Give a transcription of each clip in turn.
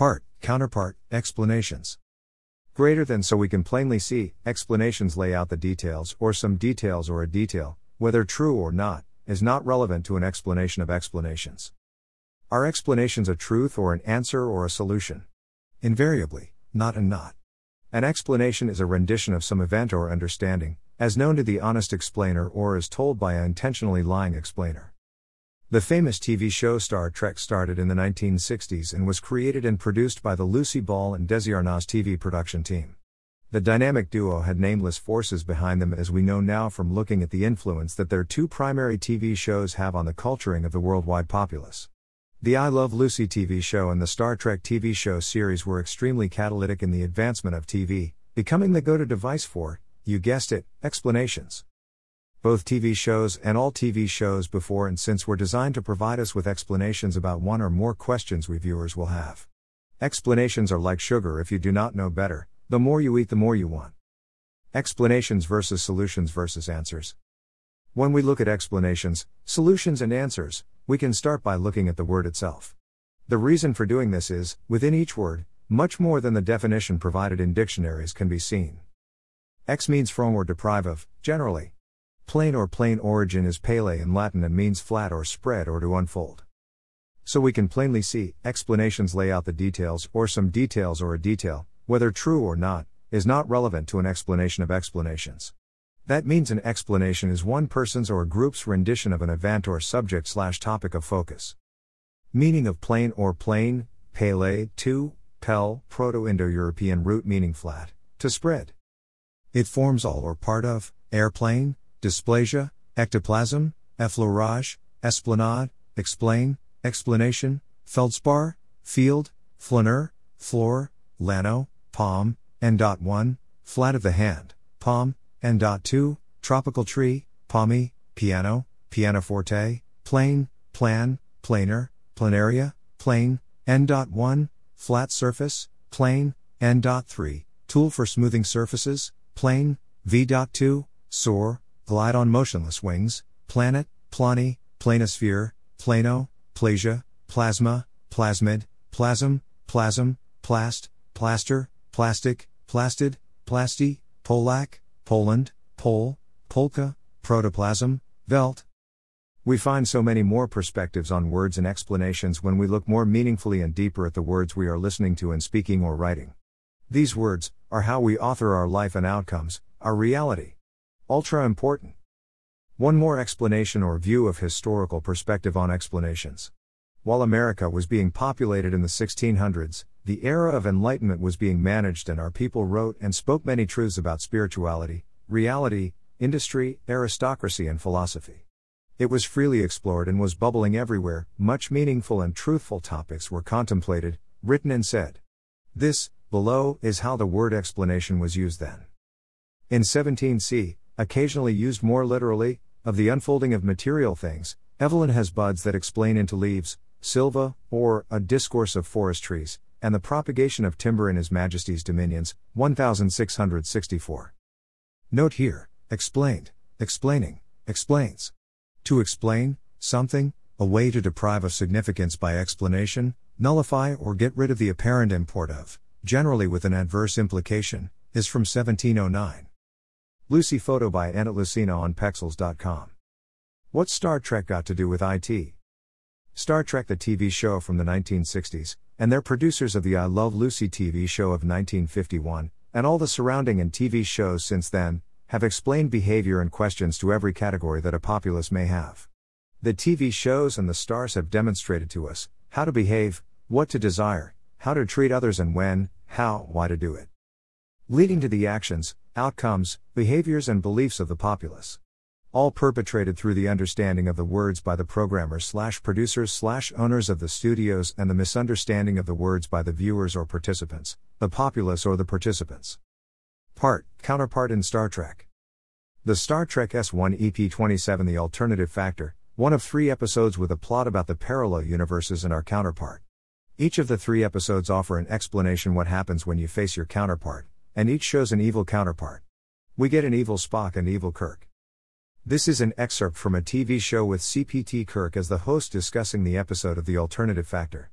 Part, counterpart, explanations. Greater than so we can plainly see, explanations lay out the details or some details or a detail, whether true or not, is not relevant to an explanation of explanations. Are explanations a truth or an answer or a solution? Invariably, not and not. An explanation is a rendition of some event or understanding, as known to the honest explainer or as told by an intentionally lying explainer. The famous TV show Star Trek started in the 1960s and was created and produced by the Lucy Ball and Desi Arnaz TV production team. The dynamic duo had nameless forces behind them, as we know now from looking at the influence that their two primary TV shows have on the culturing of the worldwide populace. The I Love Lucy TV show and the Star Trek TV show series were extremely catalytic in the advancement of TV, becoming the go-to device for, you guessed it, explanations. Both TV shows and all TV shows before and since were designed to provide us with explanations about one or more questions we viewers will have. Explanations are like sugar. If you do not know better, the more you eat, the more you want. Explanations versus solutions versus answers. When we look at explanations, solutions and answers, we can start by looking at the word itself. The reason for doing this is, within each word, much more than the definition provided in dictionaries can be seen. Ex means from or deprive of, generally. Plane or plain origin is pale in Latin and means flat or spread or to unfold. So we can plainly see, explanations lay out the details or some details or a detail, whether true or not, is not relevant to an explanation of explanations. That means an explanation is one person's or a group's rendition of an event or subject/topic of focus. Meaning of plain or plain, pale to, pel, Proto-Indo-European root meaning flat, to spread. It forms all or part of, airplane, dysplasia, ectoplasm, effleurage, esplanade, explain, explanation, feldspar, field, flaneur, floor, lano, palm, n.1, flat of the hand, palm, n.2, tropical tree, palmy, piano, pianoforte, plane, plan, planar, planaria, plane, n.1, flat surface, plane, n.3, tool for smoothing surfaces, plane, v.2, soar, glide on motionless wings, planet, plani, planisphere, plano, plasia, plasma, plasmid, plasm, plasm, plast, plaster, plastic, plastid, plasty, polac, Poland, pole, polka, protoplasm, velt. We find so many more perspectives on words and explanations when we look more meaningfully and deeper at the words we are listening to and speaking or writing. These words are how we author our life and outcomes, our reality. Ultra important. One more explanation or view of historical perspective on explanations. While America was being populated in the 1600s, the era of enlightenment was being managed and our people wrote and spoke many truths about spirituality, reality, industry, aristocracy and philosophy. It was freely explored and was bubbling everywhere, much meaningful and truthful topics were contemplated, written and said. This, below, is how the word explanation was used then. In 17c, occasionally used more literally, of the unfolding of material things, Evelyn has buds that explain into leaves, Silva, or a discourse of forest trees, and the propagation of timber in His Majesty's dominions, 1664. Note here, explained, explaining, explains. To explain, something, a way to deprive of significance by explanation, nullify or get rid of the apparent import of, generally with an adverse implication, is from 1709. Lucy photo by Annette Lucina on Pexels.com. What's Star Trek got to do with IT? Star Trek, the TV show from the 1960s, and their producers of the I Love Lucy TV show of 1951, and all the surrounding and TV shows since then, have explained behavior and questions to every category that a populace may have. The TV shows and the stars have demonstrated to us, how to behave, what to desire, how to treat others and when, how, why to do it. Leading to the actions, outcomes, behaviors and beliefs of the populace. All perpetrated through the understanding of the words by the programmers/producers/owners of the studios and the misunderstanding of the words by the viewers or participants, the populace or the participants. Part, counterpart in Star Trek. The Star Trek S1 EP27 The Alternative Factor, one of three episodes with a plot about the parallel universes and our counterpart. Each of the three episodes offer an explanation what happens when you face your counterpart, and each shows an evil counterpart. We get an evil Spock and evil Kirk. This is an excerpt from a TV show with CPT Kirk as the host discussing the episode of The Alternative Factor.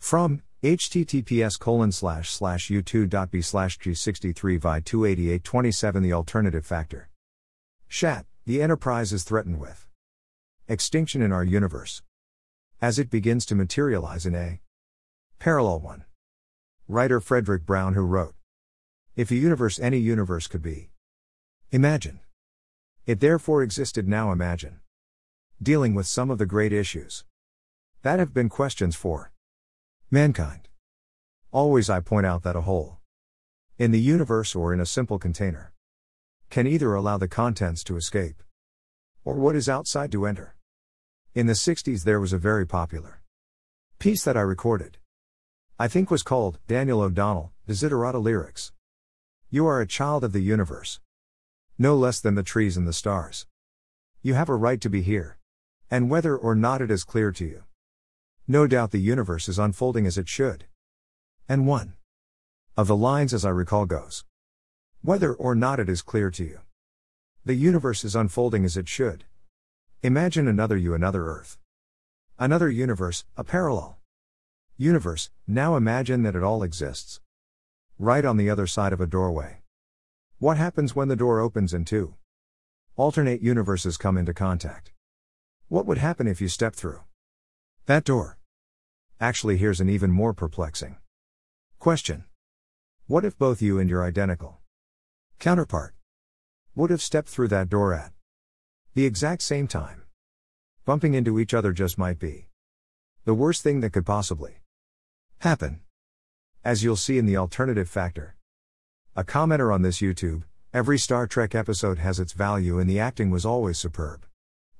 From https://u2.b/g63vi28827 The alternative factor. Shat, the Enterprise is threatened with extinction in our universe as it begins to materialize in a parallel one. Writer Frederick Brown, who wrote, "If a universe, any universe could be imagined, it therefore existed. Now imagine dealing with some of the great issues that have been questions for mankind." Always I point out that a hole in the universe or in a simple container can either allow the contents to escape or what is outside to enter. In the 60s there was a very popular piece that I recorded. I think was called, Daniel O'Donnell, Desiderata Lyrics. You are a child of the universe, no less than the trees and the stars. You have a right to be here, and whether or not it is clear to you, no doubt the universe is unfolding as it should. And one of the lines, as I recall, goes, whether or not it is clear to you, the universe is unfolding as it should. Imagine another you, another Earth, another universe, a parallel universe. Now imagine that it all exists right on the other side of a doorway. What happens when the door opens and two alternate universes come into contact? What would happen if you stepped through that door? Actually, here's an even more perplexing question. What if both you and your identical counterpart would have stepped through that door at the exact same time? Bumping into each other just might be the worst thing that could possibly happen, as you'll see in the alternative factor. A commenter on this YouTube, every Star Trek episode has its value and the acting was always superb,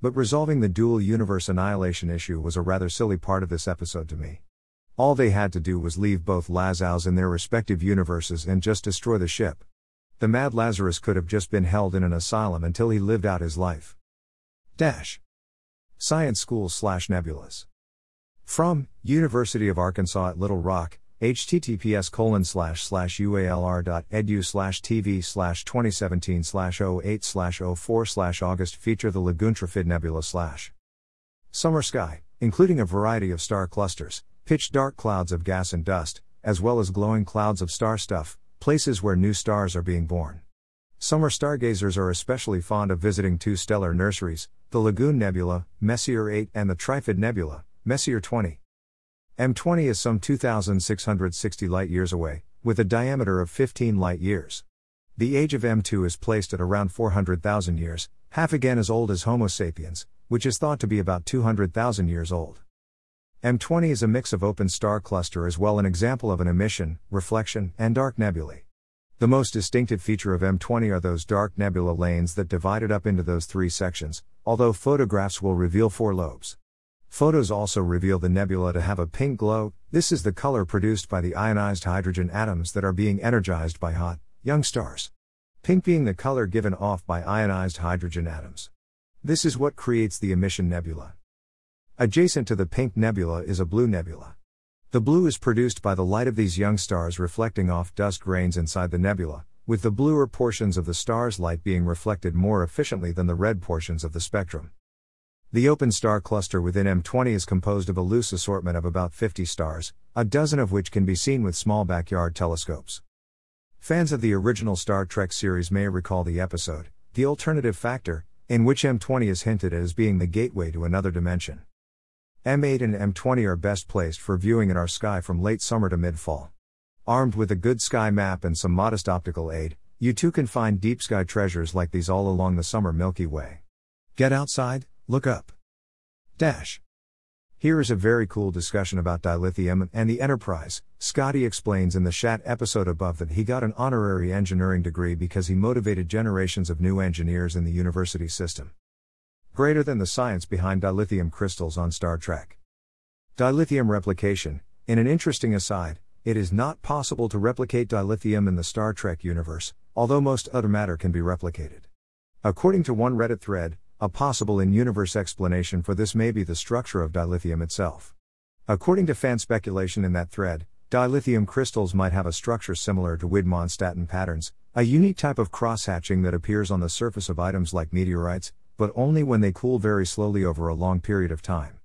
but resolving the dual universe annihilation issue was a rather silly part of this episode to me. All they had to do was leave both Lazows in their respective universes and just destroy the ship. The mad Lazarus could have just been held in an asylum until he lived out his life. Science School/Nebulas. From University of Arkansas at Little Rock, https://ualr.edu/tv/2017/08/04/August feature the Lagoon Trifid Nebula / summer sky, including a variety of star clusters, pitch dark clouds of gas and dust, as well as glowing clouds of star stuff, places where new stars are being born. Summer stargazers are especially fond of visiting two stellar nurseries, the Lagoon Nebula, Messier 8 and the Trifid Nebula, Messier 20. M20 is some 2,660 light-years away, with a diameter of 15 light-years. The age of M2 is placed at around 400,000 years, half again as old as Homo sapiens, which is thought to be about 200,000 years old. M20 is a mix of open star cluster as well an example of an emission, reflection, and dark nebulae. The most distinctive feature of M20 are those dark nebula lanes that divide it up into those three sections, although photographs will reveal four lobes. Photos also reveal the nebula to have a pink glow. This is the color produced by the ionized hydrogen atoms that are being energized by hot, young stars. Pink being the color given off by ionized hydrogen atoms. This is what creates the emission nebula. Adjacent to the pink nebula is a blue nebula. The blue is produced by the light of these young stars reflecting off dust grains inside the nebula, with the bluer portions of the star's light being reflected more efficiently than the red portions of the spectrum. The open star cluster within M20 is composed of a loose assortment of about 50 stars, a dozen of which can be seen with small backyard telescopes. Fans of the original Star Trek series may recall the episode, The Alternative Factor, in which M20 is hinted at as being the gateway to another dimension. M8 and M20 are best placed for viewing in our sky from late summer to mid-fall. Armed with a good sky map and some modest optical aid, you too can find deep sky treasures like these all along the summer Milky Way. Get outside, look up. Here is a very cool discussion about dilithium and the Enterprise. Scotty explains in the Shat episode above that he got an honorary engineering degree because he motivated generations of new engineers in the university system. Greater than the science behind dilithium crystals on Star Trek. Dilithium replication. In an interesting aside, it is not possible to replicate dilithium in the Star Trek universe, although most other matter can be replicated. According to one Reddit thread, a possible in-universe explanation for this may be the structure of dilithium itself. According to fan speculation in that thread, dilithium crystals might have a structure similar to Widmanstätten patterns, a unique type of cross-hatching that appears on the surface of items like meteorites, but only when they cool very slowly over a long period of time.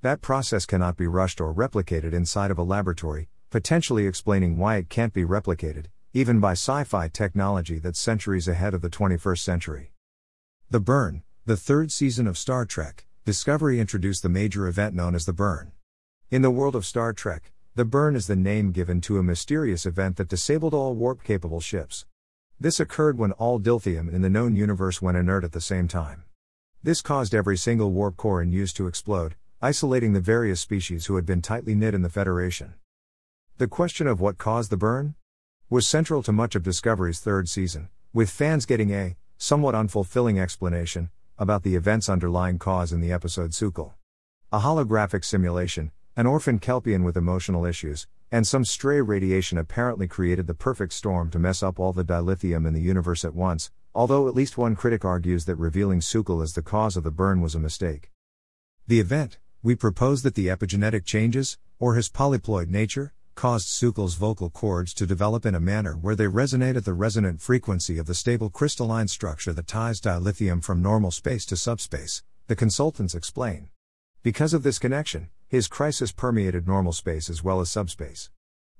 That process cannot be rushed or replicated inside of a laboratory, potentially explaining why it can't be replicated, even by sci-fi technology that's centuries ahead of the 21st century. The Burn, the third season of Star Trek: Discovery, introduced the major event known as the Burn. In the world of Star Trek, the Burn is the name given to a mysterious event that disabled all warp-capable ships. This occurred when all dilithium in the known universe went inert at the same time. This caused every single warp core in use to explode, isolating the various species who had been tightly knit in the Federation. The question of what caused the burn was central to much of Discovery's third season, with fans getting a somewhat unfulfilling explanation about the event's underlying cause in the episode Su'Kal. A holographic simulation, an orphan Kelpian with emotional issues, and some stray radiation apparently created the perfect storm to mess up all the dilithium in the universe at once, although at least one critic argues that revealing Su'Kal as the cause of the burn was a mistake. The event, we propose that the epigenetic changes, or his polyploid nature, caused Su'Kal's vocal cords to develop in a manner where they resonate at the resonant frequency of the stable crystalline structure that ties dilithium from normal space to subspace, the consultants explain. Because of this connection, his crisis permeated normal space as well as subspace.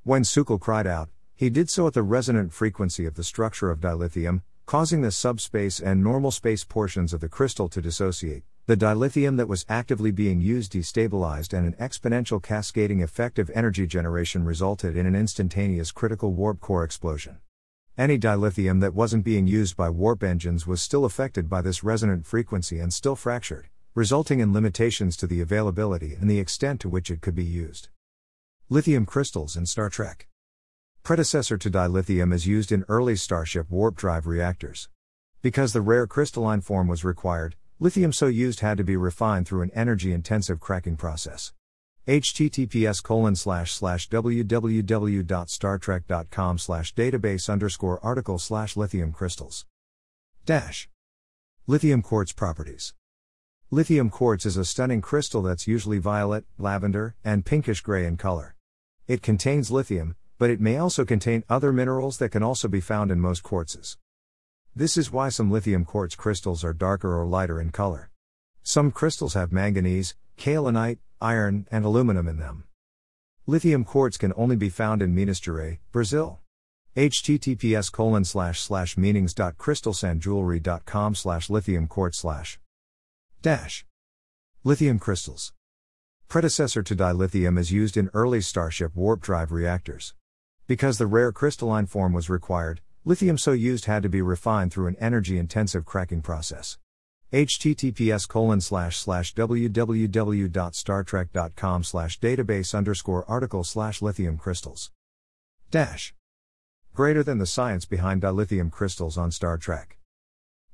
When Su'Kal cried out, he did so at the resonant frequency of the structure of dilithium, causing the subspace and normal space portions of the crystal to dissociate. The dilithium that was actively being used destabilized, and an exponential cascading effective energy generation resulted in an instantaneous critical warp core explosion. Any dilithium that wasn't being used by warp engines was still affected by this resonant frequency and still fractured, resulting in limitations to the availability and the extent to which it could be used. Lithium crystals in Star Trek. Predecessor to dilithium is used in early Starship warp drive reactors. Because the rare crystalline form was required, lithium so used had to be refined through an energy-intensive cracking process. https://www.startrek.com/database_article/lithium-crystals. Lithium quartz properties. Lithium quartz is a stunning crystal that's usually violet, lavender, and pinkish-gray in color. It contains lithium, but it may also contain other minerals that can also be found in most quartzes. This is why some lithium quartz crystals are darker or lighter in color. Some crystals have manganese, kaolinite, iron, and aluminum in them. Lithium quartz can only be found in Minas Gerais, Brazil. https://meanings.crystalsandjewelry.com/lithium-quartz/. Lithium crystals. Predecessor to dilithium is used in early Starship warp drive reactors. Because the rare crystalline form was required, lithium so used had to be refined through an energy-intensive cracking process. https://www.startrek.com/database_article/lithium-crystals. Greater than the science behind dilithium crystals on Star Trek.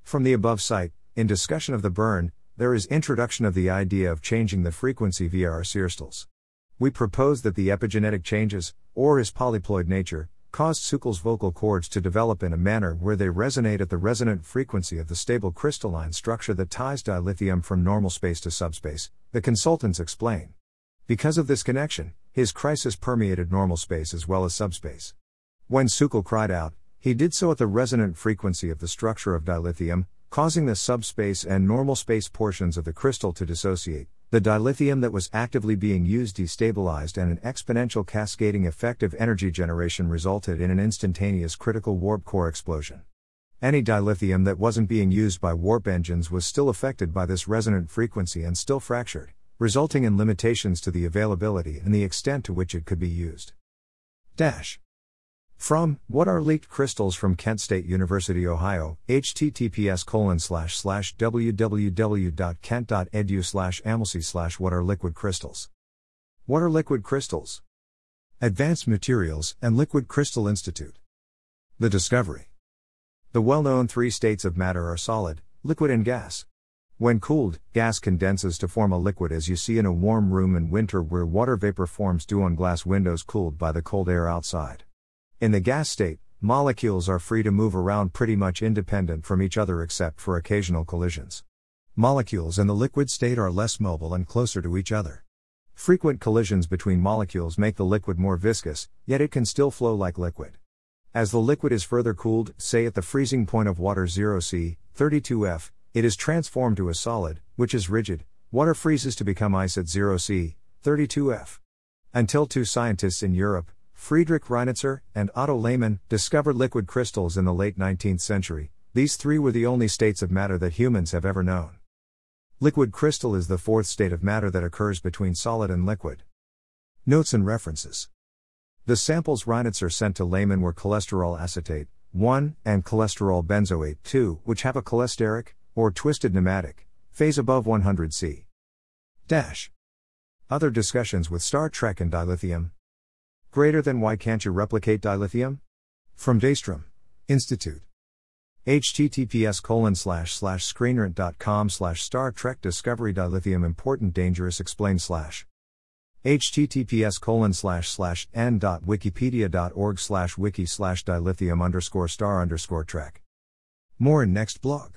From the above site, in discussion of the burn, there is introduction of the idea of changing the frequency via our searstals. We propose that the epigenetic changes, or his polyploid nature, caused Su'Kal's vocal cords to develop in a manner where they resonate at the resonant frequency of the stable crystalline structure that ties dilithium from normal space to subspace, the consultants explain. Because of this connection, his crisis permeated normal space as well as subspace. When Su'Kal cried out, he did so at the resonant frequency of the structure of dilithium, causing the subspace and normal space portions of the crystal to dissociate. The dilithium that was actively being used destabilized, and an exponential cascading effective energy generation resulted in an instantaneous critical warp core explosion. Any dilithium that wasn't being used by warp engines was still affected by this resonant frequency and still fractured, resulting in limitations to the availability and the extent to which it could be used. From What Are Leaked Crystals from Kent State University, Ohio, https://www.kent.edu/amalcy/What Are Liquid Crystals. What are liquid crystals? Advanced Materials and Liquid Crystal Institute. The Discovery. The well-known three states of matter are solid, liquid, and gas. When cooled, gas condenses to form a liquid, as you see in a warm room in winter where water vapor forms dew on glass windows cooled by the cold air outside. In the gas state, molecules are free to move around pretty much independent from each other except for occasional collisions. Molecules in the liquid state are less mobile and closer to each other. Frequent collisions between molecules make the liquid more viscous, yet it can still flow like liquid. As the liquid is further cooled, say at the freezing point of water 0°C, 32°F, it is transformed to a solid, which is rigid, Water freezes to become ice at 0°C, 32°F. Until two scientists in Europe, Friedrich Reinitzer and Otto Lehmann, discovered liquid crystals in the late 19th century, these three were the only states of matter that humans have ever known. Liquid crystal is the fourth state of matter that occurs between solid and liquid. Notes and references. The samples Reinitzer sent to Lehmann were cholesterol acetate, 1, and cholesterol benzoate, 2, which have a cholesteric, or twisted pneumatic, phase above 100°C. Other discussions with Star Trek and dilithium. Greater than why can't you replicate dilithium? From Daystrom Institute. https://screenrant.com/Star Trek Discovery dilithium important dangerous explained / https://n.wikipedia.org/wiki/dilithium_star_trek. More in next blog.